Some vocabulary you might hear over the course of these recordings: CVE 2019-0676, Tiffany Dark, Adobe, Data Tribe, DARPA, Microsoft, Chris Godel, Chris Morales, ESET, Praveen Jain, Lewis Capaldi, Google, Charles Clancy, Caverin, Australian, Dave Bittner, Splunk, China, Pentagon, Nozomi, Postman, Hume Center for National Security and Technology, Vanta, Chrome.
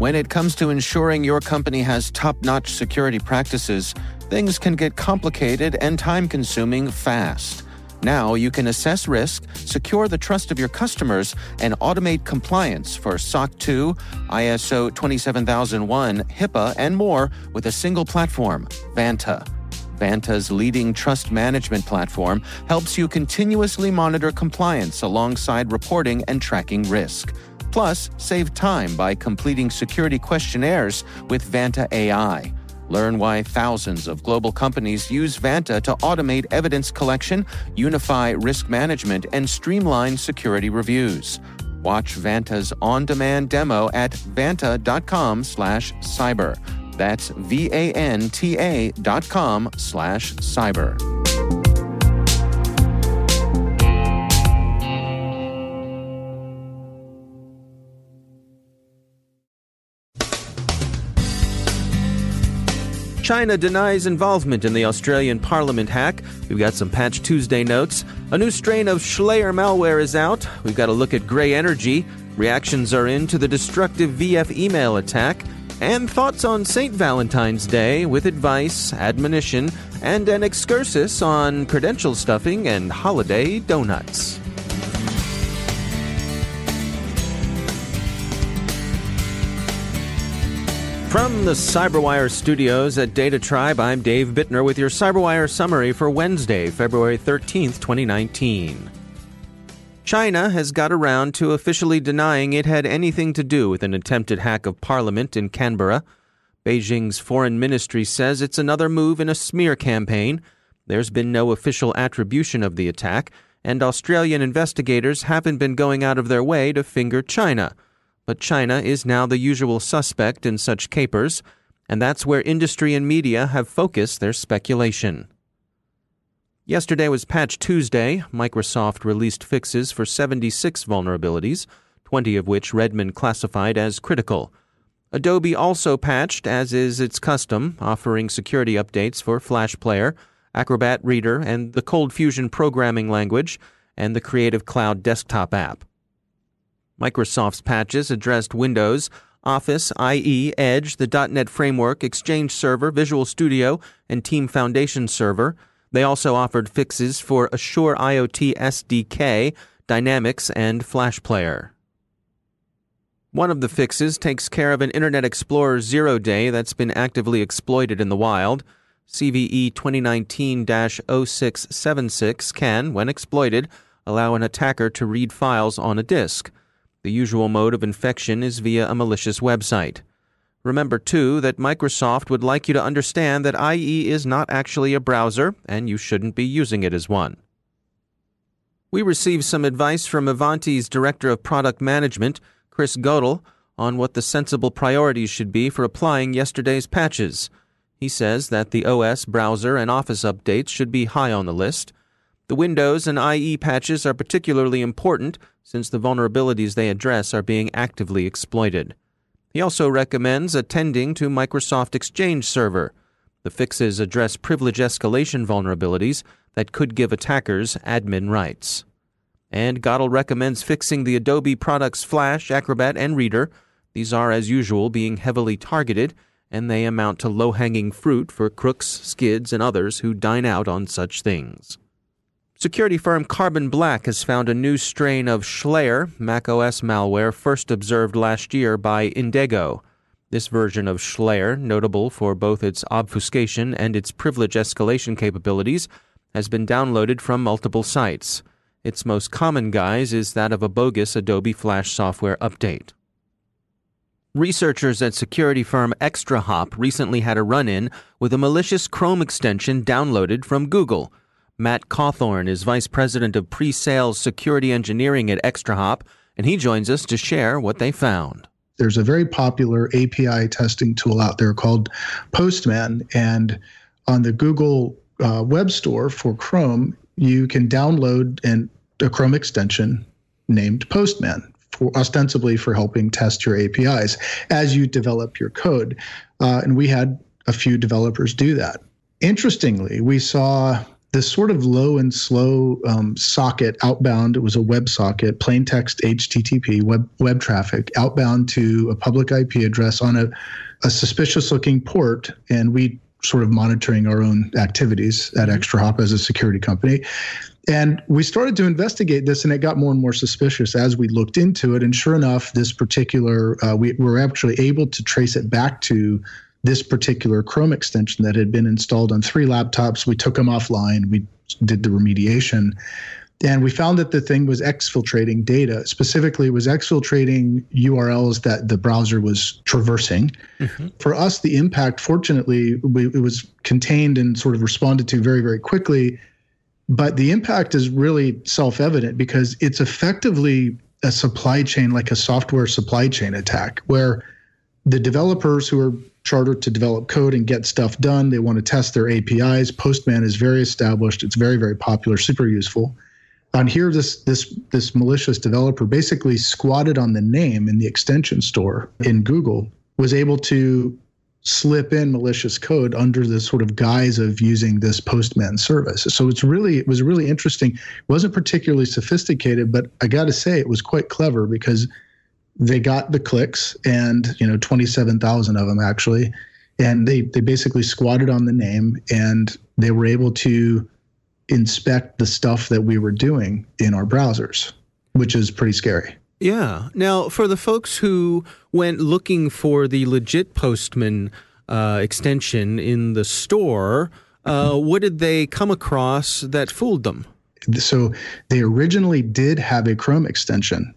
When it comes to ensuring your company has top-notch security practices, things can get complicated and time-consuming fast. Now you can assess risk, secure the trust of your customers, and automate compliance for SOC 2, ISO 27001, HIPAA, and more with a single platform, Vanta. Vanta's leading trust management platform helps you continuously monitor compliance alongside reporting and tracking risk. Plus, save time by completing security questionnaires with Vanta AI. Learn why thousands of global companies use Vanta to automate evidence collection, unify risk management, and streamline security reviews. Watch Vanta's on-demand demo at vanta.com/cyber. That's VANTA.com/cyber. China denies involvement in the Australian Parliament hack. We've got some Patch Tuesday notes. A new strain of Shlayer malware is out. We've got a look at GreyEnergy. Reactions are in to the destructive VFEmail attack. And thoughts on St. Valentine's Day with advice, admonition, and an excursus on credential stuffing and holiday donuts. From the Cyberwire studios at Data Tribe, I'm Dave Bittner with your Cyberwire summary for Wednesday, February 13th, 2019. China has got around to officially denying it had anything to do with an attempted hack of Parliament in Canberra. Beijing's foreign ministry says it's another move in a smear campaign. There's been no official attribution of the attack, and Australian investigators haven't been going out of their way to finger China. But China is now the usual suspect in such capers, and that's where industry and media have focused their speculation. Yesterday was Patch Tuesday. Microsoft released fixes for 76 vulnerabilities, 20 of which Redmond classified as critical. Adobe also patched, as is its custom, offering security updates for Flash Player, Acrobat Reader, and the Cold Fusion programming language, and the Creative Cloud desktop app. Microsoft's patches addressed Windows, Office, IE, Edge, the .NET Framework, Exchange Server, Visual Studio, and Team Foundation Server. They also offered fixes for Azure IoT SDK, Dynamics, and Flash Player. One of the fixes takes care of an Internet Explorer 0 day that's been actively exploited in the wild. CVE 2019-0676 can, when exploited, allow an attacker to read files on a disk. The usual mode of infection is via a malicious website. Remember, too, that Microsoft would like you to understand that IE is not actually a browser, and you shouldn't be using it as one. We received some advice from Ivanti's Director of Product Management, Chris Godel, on what the sensible priorities should be for applying yesterday's patches. He says that the OS, browser, and Office updates should be high on the list. The Windows and IE patches are particularly important since the vulnerabilities they address are being actively exploited. He also recommends attending to Microsoft Exchange Server. The fixes address privilege escalation vulnerabilities that could give attackers admin rights. And Godel recommends fixing the Adobe products Flash, Acrobat, and Reader. These are, as usual, being heavily targeted, and they amount to low-hanging fruit for crooks, skids, and others who dine out on such things. Security firm Carbon Black has found a new strain of Shlayer macOS malware first observed last year by Indego. This version of Shlayer, notable for both its obfuscation and its privilege escalation capabilities, has been downloaded from multiple sites. Its most common guise is that of a bogus Adobe Flash software update. Researchers at security firm ExtraHop recently had a run-in with a malicious Chrome extension downloaded from Google. Matt Cauthorn is Vice President of Pre-Sales Security Engineering at ExtraHop, and he joins us to share what they found. There's a very popular API testing tool out there called Postman, and on the Google Web Store for Chrome, you can download a Chrome extension named Postman, ostensibly for helping test your APIs as you develop your code. And we had a few developers do that. Interestingly, we saw this sort of low and slow socket outbound. It was a web socket, plain text HTTP, web traffic, outbound to a public IP address on a suspicious-looking port, and we sort of monitoring our own activities at ExtraHop as a security company. And we started to investigate this, and it got more and more suspicious as we looked into it. And sure enough, this particular, we were actually able to trace it back to this particular Chrome extension that had been installed on 3 laptops. We took them offline. We did the remediation. And we found that the thing was exfiltrating data. Specifically, it was exfiltrating URLs that the browser was traversing. Mm-hmm. For us, the impact, fortunately, it was contained and sort of responded to very, very quickly. But the impact is really self-evident because it's effectively a supply chain, like a software supply chain attack, where the developers who are chartered to develop code and get stuff done, they want to test their APIs. Postman is very established. It's very, very popular, super useful. On here, this malicious developer basically squatted on the name in the extension store in Google, was able to slip in malicious code under the sort of guise of using this Postman service. So it was really interesting. It wasn't particularly sophisticated, but I got to say it was quite clever because they got the clicks, and 27,000 of them actually, and they basically squatted on the name, and they were able to inspect the stuff that we were doing in our browsers, which is pretty scary. Yeah. Now, for the folks who went looking for the legit Postman extension in the store, what did they come across that fooled them? So they originally did have a Chrome extension,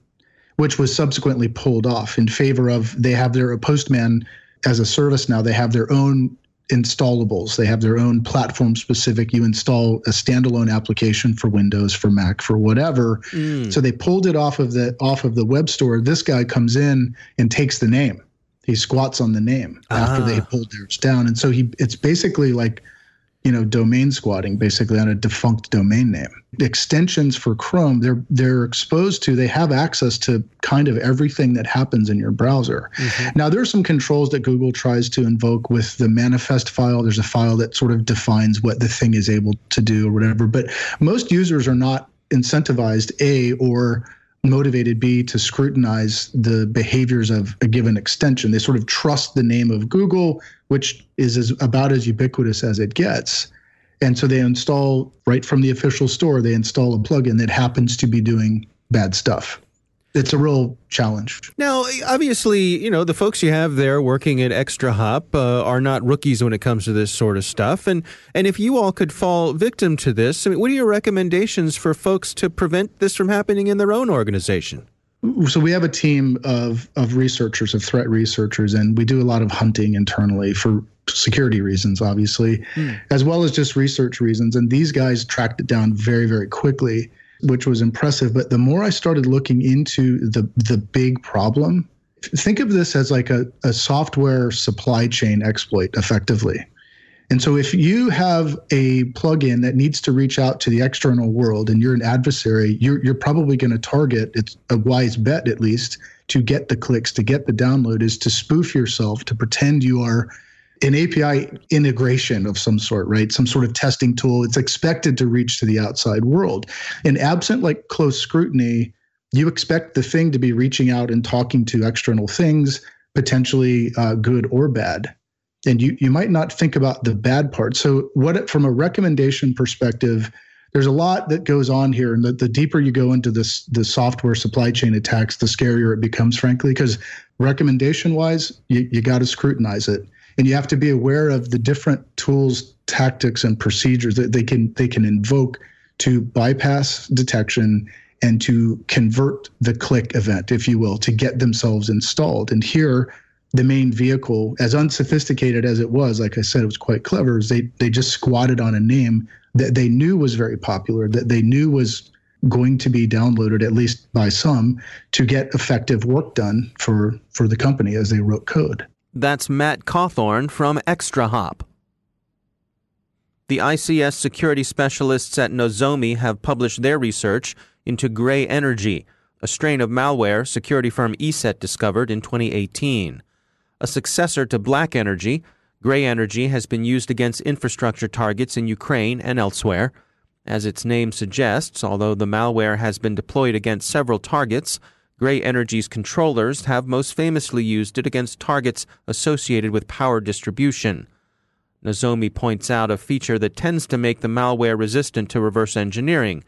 which was subsequently pulled off in favor of they have their Postman as a service now. They have their own installables. They have their own platform specific. You install a standalone application for Windows, for Mac, for whatever. So they pulled it off of the web store. This guy comes in and takes the name. He squats on the name after they pulled theirs down. And so it's basically like, domain squatting, basically on a defunct domain name. Extensions for Chrome, they're exposed to, they have access to kind of everything that happens in your browser. Mm-hmm. Now, there are some controls that Google tries to invoke with the manifest file. There's a file that sort of defines what the thing is able to do or whatever. But most users are not incentivized, A, or motivated, B, to scrutinize the behaviors of a given extension. They sort of trust the name of Google, which is about as ubiquitous as it gets. And so they install, right from the official store, they install a plugin that happens to be doing bad stuff. It's a real challenge. Now, obviously, the folks you have there working at ExtraHop are not rookies when it comes to this sort of stuff. And if you all could fall victim to this, what are your recommendations for folks to prevent this from happening in their own organization? So we have a team of researchers, of threat researchers, and we do a lot of hunting internally for security reasons, obviously, as well as just research reasons. And these guys tracked it down very, very quickly, which was impressive. But the more I started looking into the big problem, think of this as like a software supply chain exploit, effectively. And so if you have a plugin that needs to reach out to the external world and you're an adversary, you're probably going to target, it's a wise bet at least, to get the clicks, to get the download, is to spoof yourself, to pretend you are an API integration of some sort, right? Some sort of testing tool. It's expected to reach to the outside world. And absent like close scrutiny, you expect the thing to be reaching out and talking to external things, potentially good or bad. And you might not think about the bad part. So from a recommendation perspective, there's a lot that goes on here. And the deeper you go into the software supply chain attacks, the scarier it becomes, frankly, because recommendation-wise, you got to scrutinize it. And you have to be aware of the different tools tactics and procedures that they can invoke to bypass detection and to convert the click event, if you will, to get themselves installed. And here, the main vehicle, as unsophisticated as it was, like I said, it was quite clever, is they just squatted on a name that they knew was very popular, that they knew was going to be downloaded, at least by some, to get effective work done for the company as they wrote code. That's Matt Cauthorn from ExtraHop. The ICS security specialists at Nozomi have published their research into GreyEnergy, a strain of malware security firm ESET discovered in 2018. A successor to Black Energy, GreyEnergy has been used against infrastructure targets in Ukraine and elsewhere. As its name suggests, although the malware has been deployed against several targets, GreyEnergy's controllers have most famously used it against targets associated with power distribution. Nozomi points out a feature that tends to make the malware resistant to reverse engineering.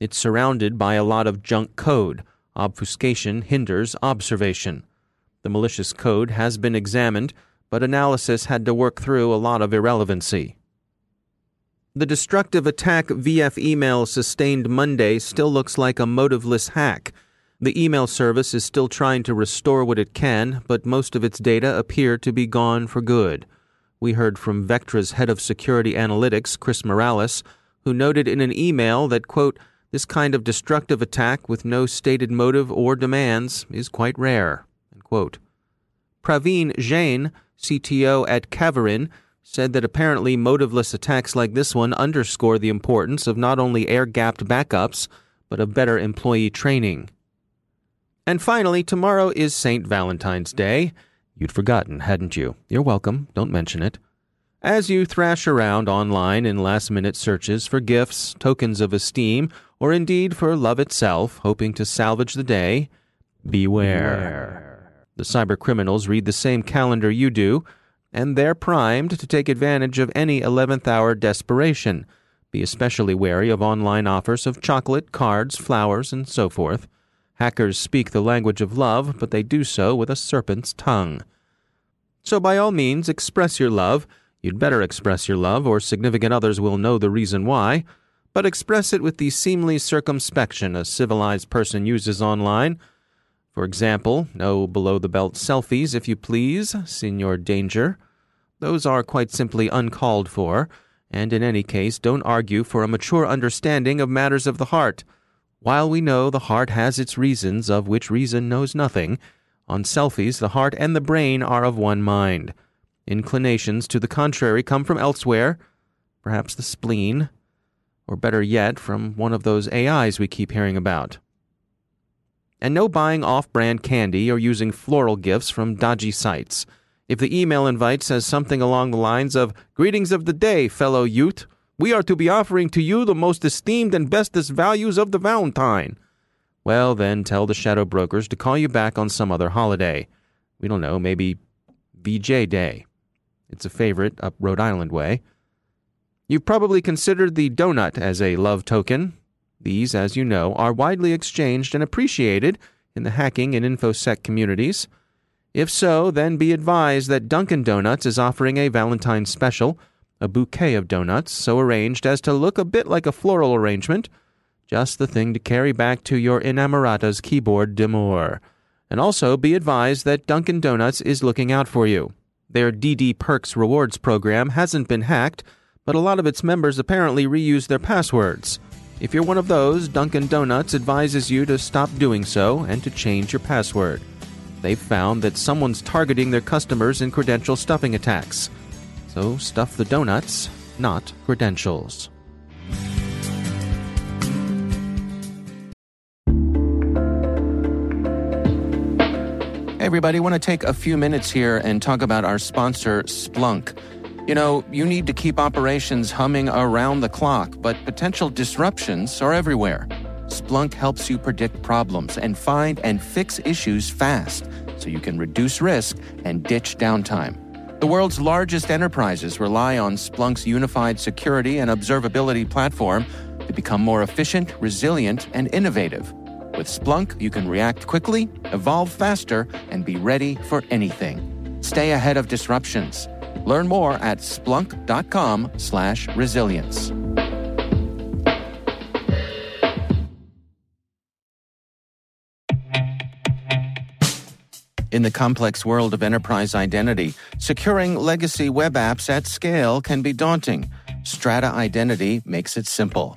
It's surrounded by a lot of junk code. Obfuscation hinders observation. The malicious code has been examined, but analysis had to work through a lot of irrelevancy. The destructive attack VFEmail sustained Monday still looks like a motiveless hack. The email service is still trying to restore what it can, but most of its data appear to be gone for good. We heard from Vectra's head of security analytics, Chris Morales, who noted in an email that, quote, "This kind of destructive attack with no stated motive or demands is quite rare," end quote. Praveen Jain, CTO at Caverin, said that apparently motiveless attacks like this one underscore the importance of not only air-gapped backups, but of better employee training. And finally, tomorrow is St. Valentine's Day. You'd forgotten, hadn't you? You're welcome. Don't mention it. As you thrash around online in last-minute searches for gifts, tokens of esteem, or indeed for love itself, hoping to salvage the day, beware. The cybercriminals read the same calendar you do, and they're primed to take advantage of any 11th-hour desperation. Be especially wary of online offers of chocolate, cards, flowers, and so forth. Hackers speak the language of love, but they do so with a serpent's tongue. So by all means, express your love. You'd better express your love, or significant others will know the reason why. But express it with the seemly circumspection a civilized person uses online. For example, no below-the-belt selfies, if you please, Signor Danger. Those are quite simply uncalled for, and in any case don't argue for a mature understanding of matters of the heart. While we know the heart has its reasons, of which reason knows nothing, on selfies the heart and the brain are of one mind. Inclinations to the contrary come from elsewhere, perhaps the spleen, or better yet, from one of those AIs we keep hearing about. And no buying off-brand candy or using floral gifts from dodgy sites. If the email invite says something along the lines of, "Greetings of the day, fellow youth. We are to be offering to you the most esteemed and bestest values of the Valentine," well, then tell the shadow brokers to call you back on some other holiday. We don't know, maybe VJ Day. It's a favorite up Rhode Island way. You've probably considered the donut as a love token. These, as you know, are widely exchanged and appreciated in the hacking and InfoSec communities. If so, then be advised that Dunkin' Donuts is offering a Valentine special, a bouquet of donuts so arranged as to look a bit like a floral arrangement, just the thing to carry back to your inamorata's keyboard d'amour. And also be advised that Dunkin' Donuts is looking out for you. Their DD Perks rewards program hasn't been hacked, but a lot of its members apparently reuse their passwords. If you're one of those, Dunkin' Donuts advises you to stop doing so and to change your password. They've found that someone's targeting their customers in credential stuffing attacks. So stuff the donuts, not credentials. Hey everybody, I want to take a few minutes here and talk about our sponsor, Splunk. You know, you need to keep operations humming around the clock, but potential disruptions are everywhere. Splunk helps you predict problems and find and fix issues fast, so you can reduce risk and ditch downtime. The world's largest enterprises rely on Splunk's unified security and observability platform to become more efficient, resilient, and innovative. With Splunk, you can react quickly, evolve faster, and be ready for anything. Stay ahead of disruptions. Learn more at splunk.com/resilience. In the complex world of enterprise identity, securing legacy web apps at scale can be daunting. Strata Identity makes it simple.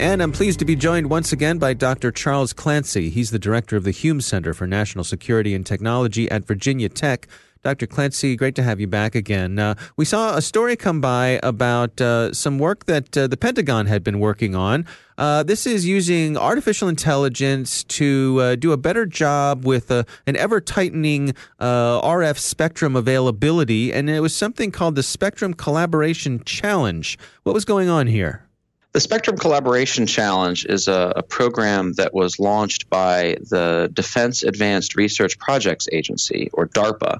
And I'm pleased to be joined once again by Dr. Charles Clancy. He's the director of the Hume Center for National Security and Technology at Virginia Tech. Dr. Clancy, great to have you back again. We saw a story come by about some work that the Pentagon had been working on. This is using artificial intelligence to do a better job with an ever-tightening RF spectrum availability, and it was something called the Spectrum Collaboration Challenge. What was going on here? The Spectrum Collaboration Challenge is a program that was launched by the Defense Advanced Research Projects Agency, or DARPA.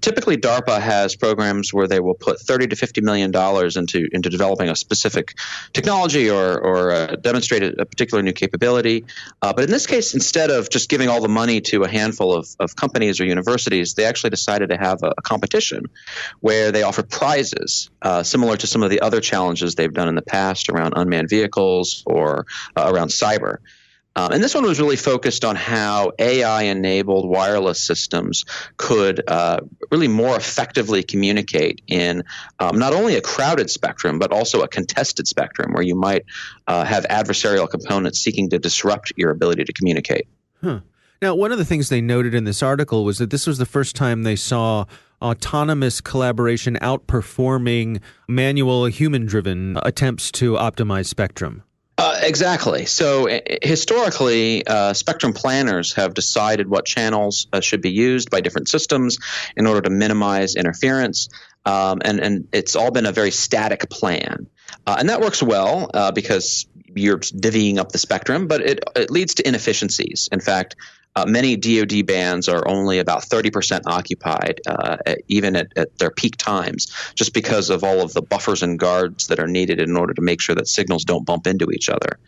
Typically, DARPA has programs where they will put $30 to $50 million into developing a specific technology or demonstrate a particular new capability. But in this case, instead of just giving all the money to a handful of companies or universities, they actually decided to have a competition where they offer prizes similar to some of the other challenges they've done in the past around unmanned vehicles or around cyber. And this one was really focused on how AI-enabled wireless systems could really more effectively communicate in not only a crowded spectrum, but also a contested spectrum where you might have adversarial components seeking to disrupt your ability to communicate. Huh. Now, one of the things they noted in this article was that this was the first time they saw autonomous collaboration outperforming manual human-driven attempts to optimize spectrum. Exactly. So historically, spectrum planners have decided what channels should be used by different systems in order to minimize interference. And it's all been a very static plan. And that works well because you're divvying up the spectrum, but it leads to inefficiencies. In fact, many DoD bands are only about 30% occupied, even at their peak times, just because of all of the buffers and guards that are needed in order to make sure that signals don't bump into each other.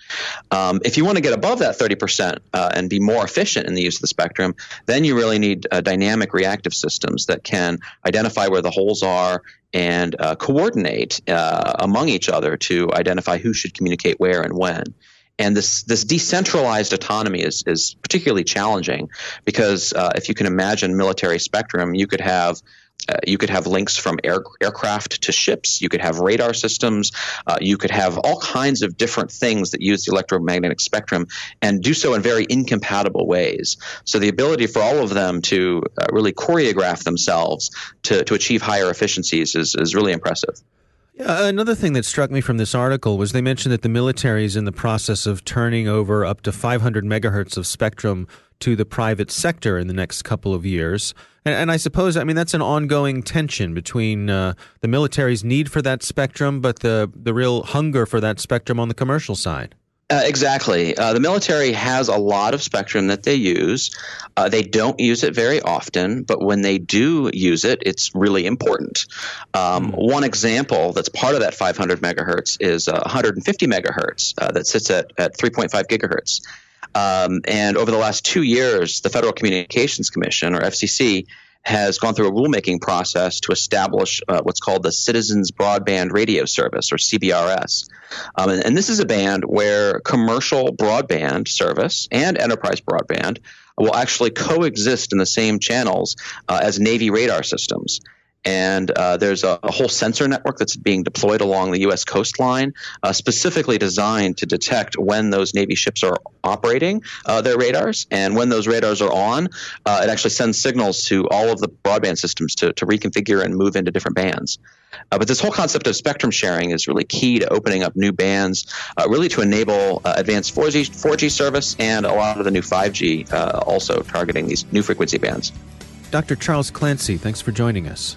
If you want to get above that 30% and be more efficient in the use of the spectrum, then you really need dynamic reactive systems that can identify where the holes are and coordinate among each other to identify who should communicate where and when. And this decentralized autonomy is particularly challenging because if you can imagine military spectrum, you could have links from aircraft to ships. You could have radar systems. You could have all kinds of different things that use the electromagnetic spectrum and do so in very incompatible ways. So the ability for all of them to really choreograph themselves to achieve higher efficiencies is really impressive. Another thing that struck me from this article was they mentioned that the military is in the process of turning over up to 500 megahertz of spectrum to the private sector in the next couple of years. And I suppose, I mean, that's an ongoing tension between the military's need for that spectrum, but the real hunger for that spectrum on the commercial side. Exactly. The military has a lot of spectrum that they use. They don't use it very often, but when they do use it, it's really important. One example that's part of that 500 megahertz is 150 megahertz that sits at 3.5 gigahertz. And over the last 2 years, the Federal Communications Commission, or FCC, has gone through a rulemaking process to establish what's called the Citizens Broadband Radio Service, or CBRS. And this is a band where commercial broadband service and enterprise broadband will actually coexist in the same channels as Navy radar systems. And there's a whole sensor network that's being deployed along the U.S. coastline, specifically designed to detect when those Navy ships are operating their radars. And when those radars are on, it actually sends signals to all of the broadband systems to reconfigure and move into different bands. But this whole concept of spectrum sharing is really key to opening up new bands, really to enable advanced 4G service and a lot of the new 5G also targeting these new frequency bands. Dr. Charles Clancy, thanks for joining us.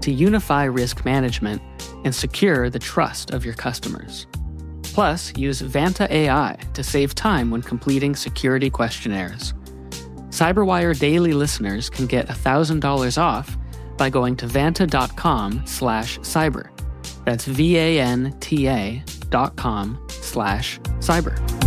to unify risk management and secure the trust of your customers. Plus, use Vanta AI to save time when completing security questionnaires. Cyberwire Daily listeners can get $1,000 off by going to vanta.com/cyber. That's VANTA.com/cyber.